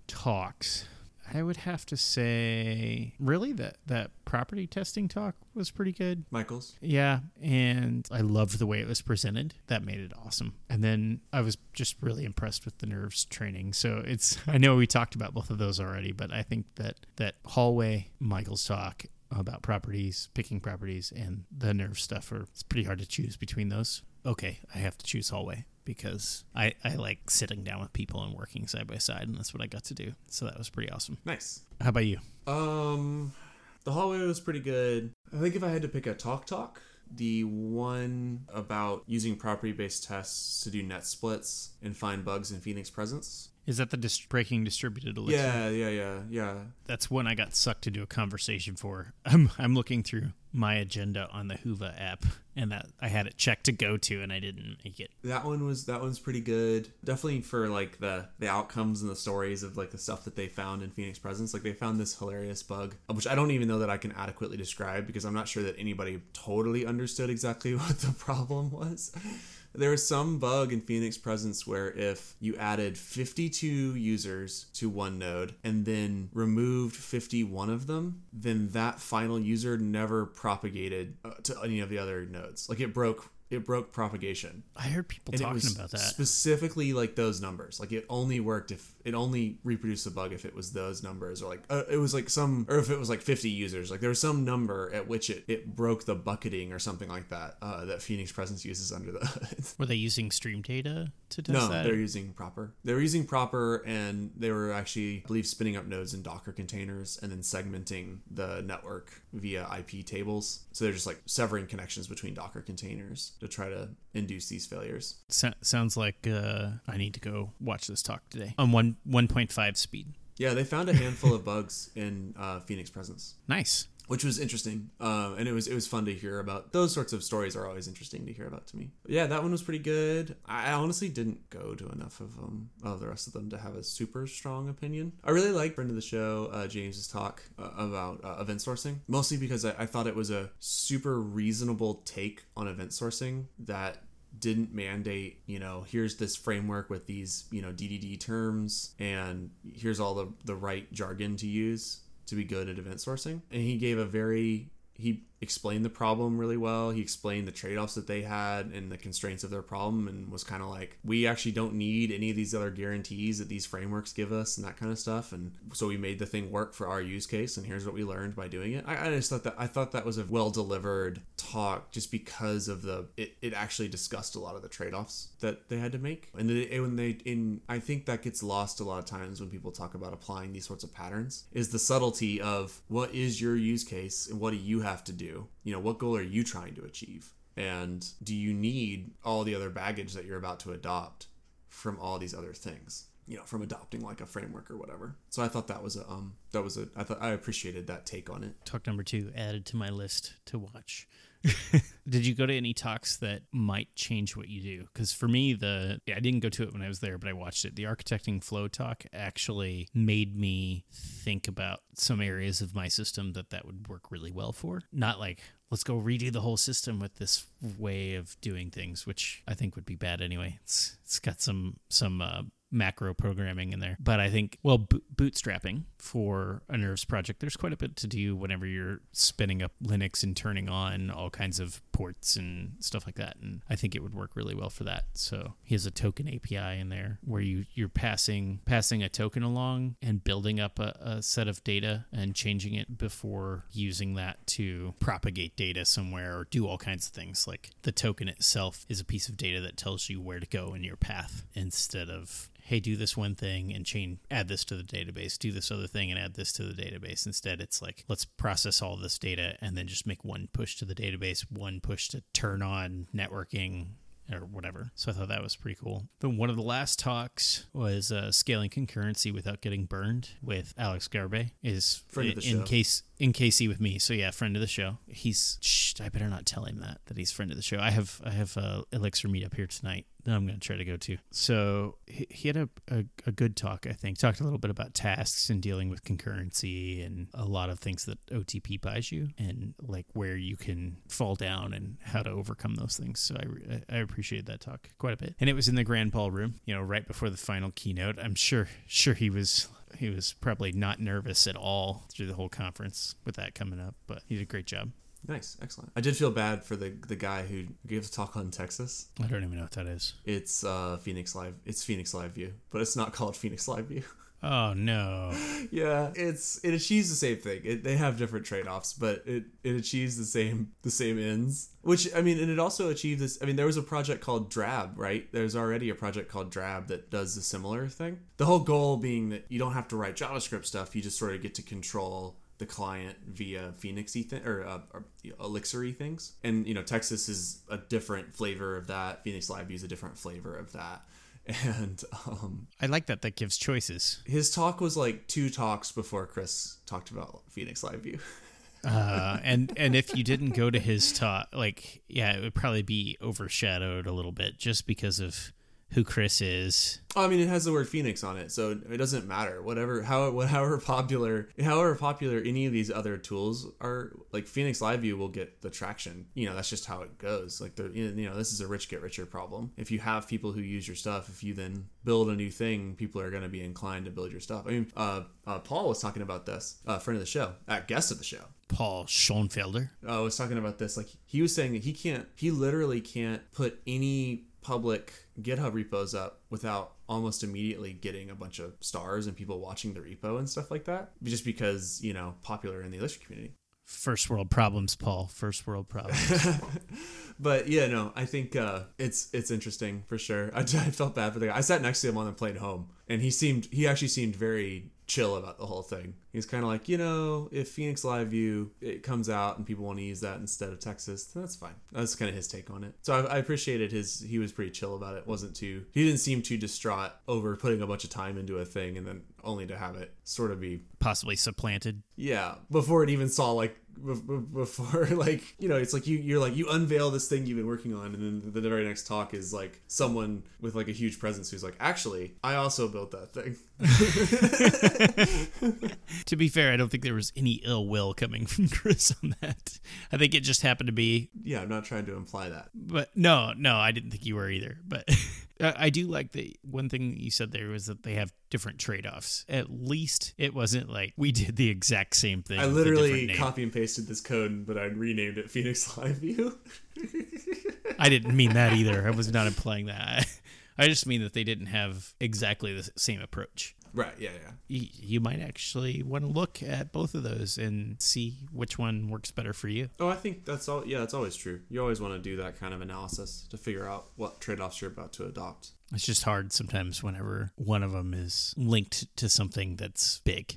Talks. I would have to say, really, that, that property testing talk was pretty good. Michael's. Yeah, and I loved the way it was presented. That made it awesome. And then I was just really impressed with the Nerves training. So it's, I know we talked about both of those already, but I think that that hallway, Michael's talk about properties, picking properties, and the Nerve stuff, are, it's pretty hard to choose between those. Okay, I have to choose hallway, because I, I like sitting down with people and working side by side, and that's what I got to do. So that was pretty awesome. Nice. How about you? Um, the hallway was pretty good. I think if I had to pick a talk talk, the one about using property-based tests to do net splits and find bugs in Phoenix presence. Is that the dis- breaking distributed Elixir? Yeah, yeah, yeah, yeah. That's one I got sucked into a conversation for. I'm I'm looking through my agenda on the Hoova app, and that I had it checked to go to, and I didn't make it. That one was that one's pretty good. Definitely for like the, the outcomes and the stories of like the stuff that they found in Phoenix Presence. Like they found this hilarious bug, which I don't even know that I can adequately describe, because I'm not sure that anybody totally understood exactly what the problem was. There was some bug in Phoenix Presence where if you added fifty-two users to one node and then removed fifty-one of them, then that final user never propagated to any of the other nodes. Like it broke It broke propagation. I heard people and talking it was about that. Specifically, like those numbers. Like it only worked if it only reproduced the bug if it was those numbers, or like uh, it was like some, or if it was like fifty users. Like there was some number at which it, it broke the bucketing or something like that uh, that Phoenix Presence uses under the hood. Were they using Stream Data to test no, that? No, they're using Proper. They were using Proper, and they were actually, I believe, spinning up nodes in Docker containers and then segmenting the network via I P tables. So they're just like severing connections between Docker containers to try to induce these failures. So, sounds like uh, I need to go watch this talk today on one, one point five speed. Yeah, they found a handful of bugs in uh, Phoenix Presence. Nice. which was interesting. Um, and it was it was fun to hear about. Those sorts of stories are always interesting to hear about to me. But yeah, that one was pretty good. I honestly didn't go to enough of them, of the rest of them, to have a super strong opinion. I really liked friend of the show, uh, James's talk uh, about uh, event sourcing, mostly because I, I thought it was a super reasonable take on event sourcing that didn't mandate, you know, here's this framework with these, you know, D D D terms, and here's all the, the right jargon to use to be good at event sourcing. And he gave a very, he explained the problem really well. He explained the trade-offs that they had and the constraints of their problem, and was kind of like, we actually don't need any of these other guarantees that these frameworks give us and that kind of stuff. And so we made the thing work for our use case, and here's what we learned by doing it. I, I just thought that, I thought that was a well-delivered talk, just because of the, it, it actually discussed a lot of the trade-offs that they had to make. And they, when they, in, I think that gets lost a lot of times when people talk about applying these sorts of patterns, is the subtlety of what is your use case and what do you have to do? You know, what goal are you trying to achieve? And do you need all the other baggage that you're about to adopt from all these other things? You know, from adopting like a framework or whatever. So I thought that was a um that was a I thought I appreciated that take on it. Talk number two added to my list to watch. Did you go to any talks that might change what you do? Because for me, the yeah, I didn't go to it when I was there, but I watched it. The Architecting Flow talk actually made me think about some areas of my system that that would work really well for. Not like, let's go redo the whole system with this way of doing things, which I think would be bad anyway. It's It's got some, some uh, macro programming in there. But I think, well, bo- bootstrapping for a Nerves project, there's quite a bit to do whenever you're spinning up Linux and turning on all kinds of ports and stuff like that. And I think it would work really well for that. So he has a token A P I in there where you, you're passing passing a token along and building up a, a set of data and changing it before using that to propagate data somewhere or do all kinds of things. Like the token itself is a piece of data that tells you where to go in your path, instead of, hey, do this one thing and chain, add this to the database, do this other thing and add this to the database. Instead, it's like, let's process all this data and then just make one push to the database, one push to turn on networking or whatever. So I thought that was pretty cool. Then one of the last talks was uh, scaling concurrency without getting burned with Alex Garbe, is friend of the in show. case in K C with me. So yeah, friend of the show. He's shh, I better not tell him that that he's friend of the show. I have I have a Elixir meetup here tonight that I'm going to try to go to. So he, he had a, a a good talk. I think talked a little bit about tasks and dealing with concurrency and a lot of things that O T P buys you, and like where you can fall down and how to overcome those things. So I I appreciated that talk quite a bit, and it was in the Grand Ballroom, you know, right before the final keynote. I'm sure sure he was. He was probably not nervous at all through the whole conference with that coming up, but he did a great job. Nice. Excellent. I did feel bad for the the guy who gave a talk on Texas. I don't even know what that is. It's uh, Phoenix Live. It's Phoenix Live View, but it's not called Phoenix Live View. Oh, no. Yeah, it's it achieves the same thing. It, they have different trade-offs, but it, it achieves the same the same ends. Which, I mean, and it also achieved this. I mean, there was a project called Drab, right? There's already a project called Drab that does a similar thing. The whole goal being that you don't have to write JavaScript stuff. You just sort of get to control the client via Phoenixy thing or, uh, or you know, Elixir-y things. And, you know, Texas is a different flavor of that. Phoenix Live View is a different flavor of that. And um, I like that. That gives choices. His talk was like two talks before Chris talked about Phoenix Live View. uh, and and if you didn't go to his talk, like, yeah, it would probably be overshadowed a little bit just because of who Chris is. I mean, it has the word Phoenix on it, so it doesn't matter. Whatever, how, however popular, however popular any of these other tools are, like Phoenix Live View will get the traction. You know, that's just how it goes. Like, the, you know, this is a rich get richer problem. If you have people who use your stuff, if you then build a new thing, people are going to be inclined to build your stuff. I mean, uh, uh, Paul was talking about this, uh, friend of the show, uh, guest of the show. Paul Schoenfelder. I uh, was talking about this. Like, he was saying that he can't, he literally can't put any public GitHub repos up without almost immediately getting a bunch of stars and people watching the repo and stuff like that, just because, you know, popular in the Elixir community. First world problems, Paul. First world problems. But yeah, no, I think uh, it's it's interesting for sure. I, I felt bad for the guy. I sat next to him on the plane home, and he seemed he actually seemed very chill about the whole thing. He's kind of like, you know, if Phoenix Live View it comes out and people want to use that instead of Texas, then that's fine. That's kind of his take on it. So I, I appreciated his. He was pretty chill about it. Wasn't too. He didn't seem too distraught over putting a bunch of time into a thing and then only to have it sort of be possibly supplanted. Yeah, before it even saw like before, like, you know, it's like you you're like you unveil this thing you've been working on, and then the very next talk is like someone with like a huge presence who's like, actually, I also built that thing. To be fair, I don't think there was any ill will coming from Chris on that. I think it just happened to be. Yeah, I'm not trying to imply that. But no, no, I didn't think you were either. But I do like the one thing you said there was that they have different trade-offs. At least it wasn't like we did the exact same thing. I literally copy and pasted this code, but I renamed it Phoenix Live View. I didn't mean that either. I was not implying that. I just mean that they didn't have exactly the same approach. Right, yeah, yeah. You, you might actually want to look at both of those and see which one works better for you. Oh, I think that's all. Yeah, that's always true. You always want to do that kind of analysis to figure out what trade-offs you're about to adopt. It's just hard sometimes whenever one of them is linked to something that's big.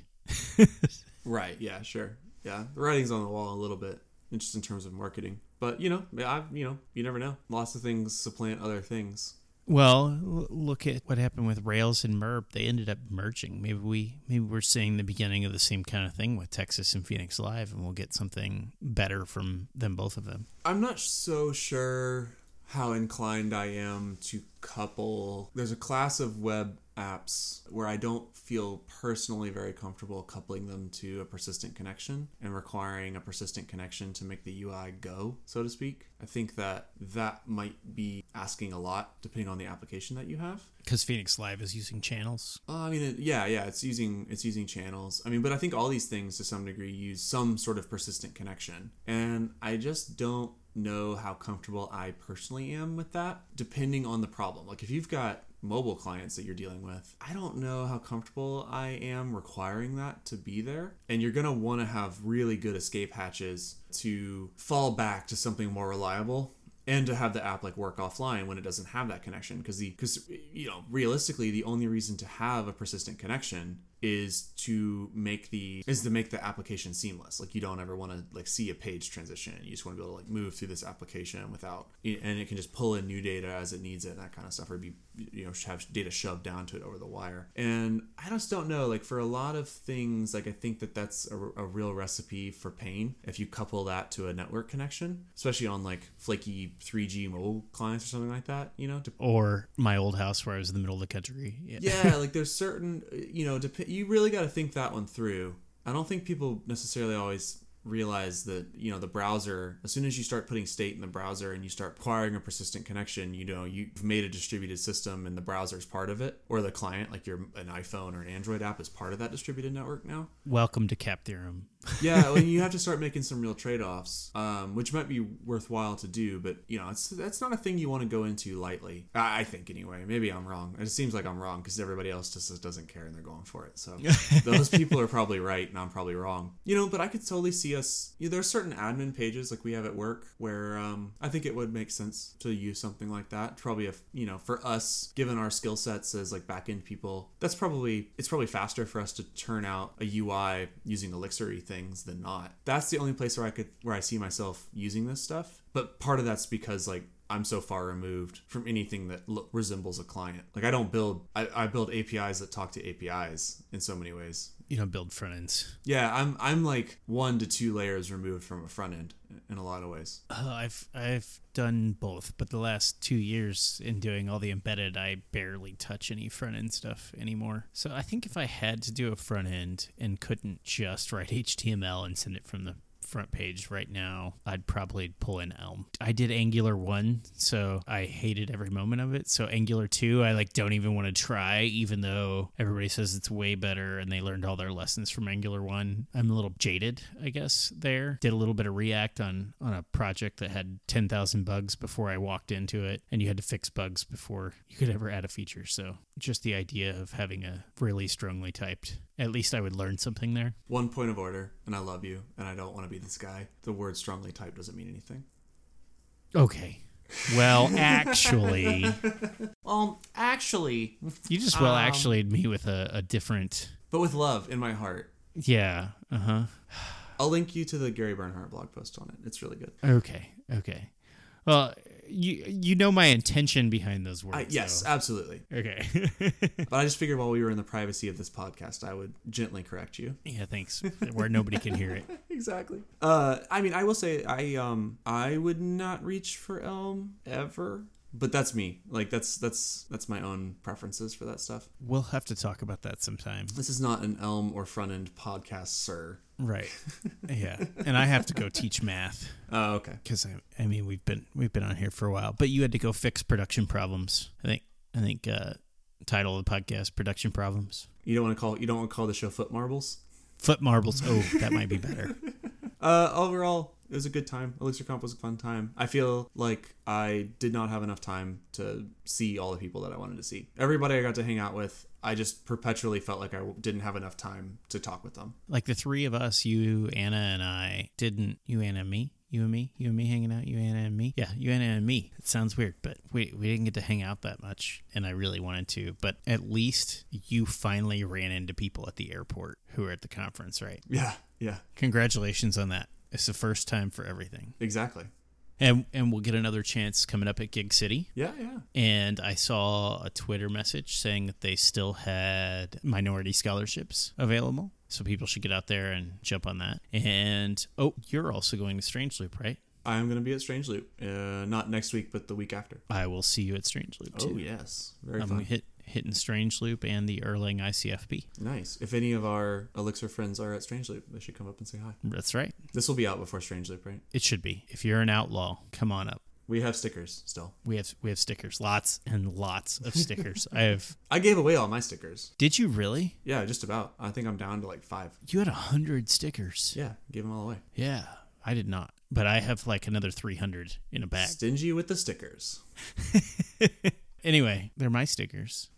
Right, yeah, sure. Yeah, the writing's on the wall a little bit, just in terms of marketing. But, you know, I, you know, you never know. Lots of things supplant other things. Well, look at what happened with Rails and Merb. They ended up merging. Maybe, we, maybe we're seeing the beginning of the same kind of thing with Texas and Phoenix Live, and we'll get something better from them, both of them. I'm not so sure how inclined I am to couple. There's a class of web apps where I don't feel personally very comfortable coupling them to a persistent connection and requiring a persistent connection to make the U I go, so to speak. I think that that might be asking a lot depending on the application that you have. Because Phoenix Live is using channels. Uh, I mean, it, yeah, yeah, it's using it's using channels. I mean, but I think all these things to some degree use some sort of persistent connection. And I just don't know how comfortable I personally am with that, depending on the problem. Like if you've got mobile clients that you're dealing with, I don't know how comfortable I am requiring that to be there. And you're going to want to have really good escape hatches to fall back to something more reliable and to have the app like work offline when it doesn't have that connection. Because the, because you know, realistically, the only reason to have a persistent connection is to make the is to make the application seamless. Like you don't ever want to like see a page transition. You just want to be able to like move through this application without, and it can just pull in new data as it needs it and that kind of stuff, or be, you know, have data shoved down to it over the wire. And I just don't know, like for a lot of things, like I think that that's a, a real recipe for pain if you couple that to a network connection, especially on like flaky three G mobile clients or something like that, you know, to- or my old house where I was in the middle of the country. Yeah, yeah, like there's certain, you know, depending. You really got to think that one through. I don't think people necessarily always realize that, you know, the browser, as soon as you start putting state in the browser and you start acquiring a persistent connection, you know, you've made a distributed system and the browser is part of it, or the client, like your an iPhone or an Android app, is part of that distributed network now. Welcome to Cap Theorem. Yeah, well, you have to start making some real trade-offs, um, which might be worthwhile to do, but, you know, it's that's not a thing you want to go into lightly. I, I think, anyway. Maybe I'm wrong. It seems like I'm wrong because everybody else just doesn't care and they're going for it. So those people are probably right and I'm probably wrong. You know, but I could totally see us... You know, there are certain admin pages like we have at work where um, I think it would make sense to use something like that. Probably, if, you know, for us, given our skill sets as, like, back-end people, that's probably... It's probably faster for us to turn out a U I using Elixir things than not. That's the only place where I could where I see myself using this stuff. But part of that's because like I'm so far removed from anything that l- resembles a client. Like I don't build I, I build A P Is that talk to A P Is in so many ways. You don't build front ends. Yeah, I'm I'm like one to two layers removed from a front end in a lot of ways. Uh, I've I've done both, but the last two years in doing all the embedded, I barely touch any front end stuff anymore. So I think if I had to do a front end and couldn't just write H T M L and send it from the front page right now, I'd probably pull in Elm. I did Angular one, so I hated every moment of it. So Angular two, I like don't even want to try, even though everybody says it's way better and they learned all their lessons from Angular one. I'm a little jaded, I guess, there. Did a little bit of React on, on a project that had ten thousand bugs before I walked into it, and you had to fix bugs before you could ever add a feature. So just the idea of having a really strongly typed, at least I would learn something there. One point of order, and I love you, and I don't want to be this guy. The word strongly typed doesn't mean anything. Okay. Well, actually. Well, actually. You just well um, actually'd me with a, a different... But with love in my heart. Yeah. Uh-huh. I'll link you to the Gary Bernhardt blog post on it. It's really good. Okay. Okay. Well... you you know my intention behind those words. I, yes, so. Absolutely. Okay. But I just figured while we were in the privacy of this podcast, I would gently correct you. Yeah, thanks. Where nobody can hear it. Exactly. Uh, I mean, I will say I um I would not reach for Elm ever. But that's me. Like that's that's that's my own preferences for that stuff. We'll have to talk about that sometime. This is not an Elm or front end podcast, sir. Right. Yeah. And I have to go teach math. Oh, okay. Because I, I mean, we've been we've been on here for a while, but you had to go fix production problems. I think I think uh, title of the podcast: Production Problems. You don't want to call you don't want to call the show Foot Marbles. Foot Marbles. Oh, that might be better. Uh, overall, it was a good time. Elixir Conf was a fun time. I feel like I did not have enough time to see all the people that I wanted to see. Everybody I got to hang out with, I just perpetually felt like I didn't have enough time to talk with them. Like the three of us, you, Anna, and I, didn't... You, Anna, and me? You and me? You and me hanging out? You, Anna, and me? Yeah, you, Anna, and me. It sounds weird, but we, we didn't get to hang out that much, and I really wanted to. But at least you finally ran into people at the airport who were at the conference, right? Yeah, yeah. Congratulations on that. It's the first time for everything. Exactly. And and we'll get another chance coming up at Gig City. Yeah, yeah. And I saw a Twitter message saying that they still had minority scholarships available. So people should get out there and jump on that. And, oh, you're also going to Strange Loop, right? I'm going to be at Strange Loop. Uh, not next week, but the week after. I will see you at Strange Loop, too. Oh, yes. Very um, fun. Hit, hitting Strange Loop and the Erlang I C F B. Nice. If any of our Elixir friends are at Strange Loop, they should come up and say hi. That's right. This will be out before Strange Loop, right? It should be. If you're an outlaw, come on up. We have stickers still. We have we have stickers. Lots and lots of stickers. I have. I gave away all my stickers. Did you really? Yeah, just about. I think I'm down to like five. You had a hundred stickers. Yeah, gave them all away. Yeah, I did not. But I have like another three hundred in a bag. Stingy with the stickers. Anyway, they're my stickers.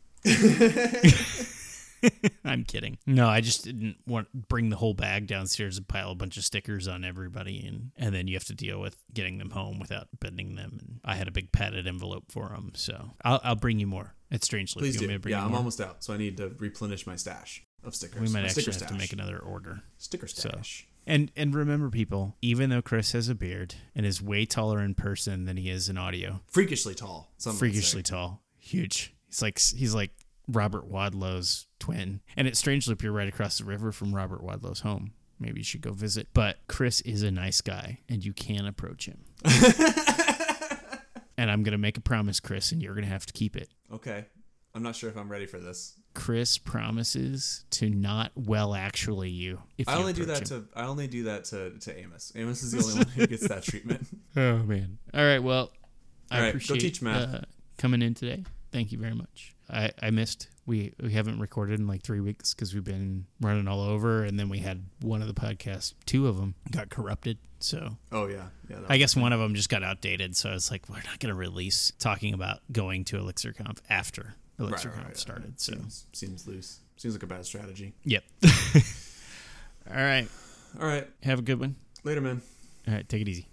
I'm kidding. No, I just didn't want to bring the whole bag downstairs and pile a bunch of stickers on everybody, and, and then you have to deal with getting them home without bending them. And I had a big padded envelope for them, so I'll, I'll bring you more. It's Strange Loop. Please do. Bring yeah, I'm more? Almost out, so I need to replenish my stash of stickers. We might actually have stash. to make another order. Sticker stash. So. And and remember, people, even though Chris has a beard and is way taller in person than he is in audio, freakishly tall. Freakishly tall. Huge. He's like he's like Robert Wadlow's twin. And at Strange Loop, you're right across the river from Robert Wadlow's home. Maybe you should go visit. But Chris is a nice guy, and you can approach him. And I'm going to make a promise, Chris, and you're going to have to keep it. Okay. I'm not sure if I'm ready for this. Chris promises to not well actually you. If I only do that him. to I only do that to, to Amos. Amos is the only one who gets that treatment. Oh man! All right. Well, I All right, appreciate go teach math. Uh, coming in today. Thank you very much. I, I missed. We we haven't recorded in like three weeks because we've been running all over, and then we had one of the podcasts, two of them got corrupted. So oh yeah, yeah. I guess one of them just got outdated. So I was like, we're not going to release talking about going to Elixir Conf after. Elixir right, right, right, started, right. So seems, seems loose. Seems like a bad strategy. Yep. All right. All right. Have a good one. Later, man. All right. Take it easy.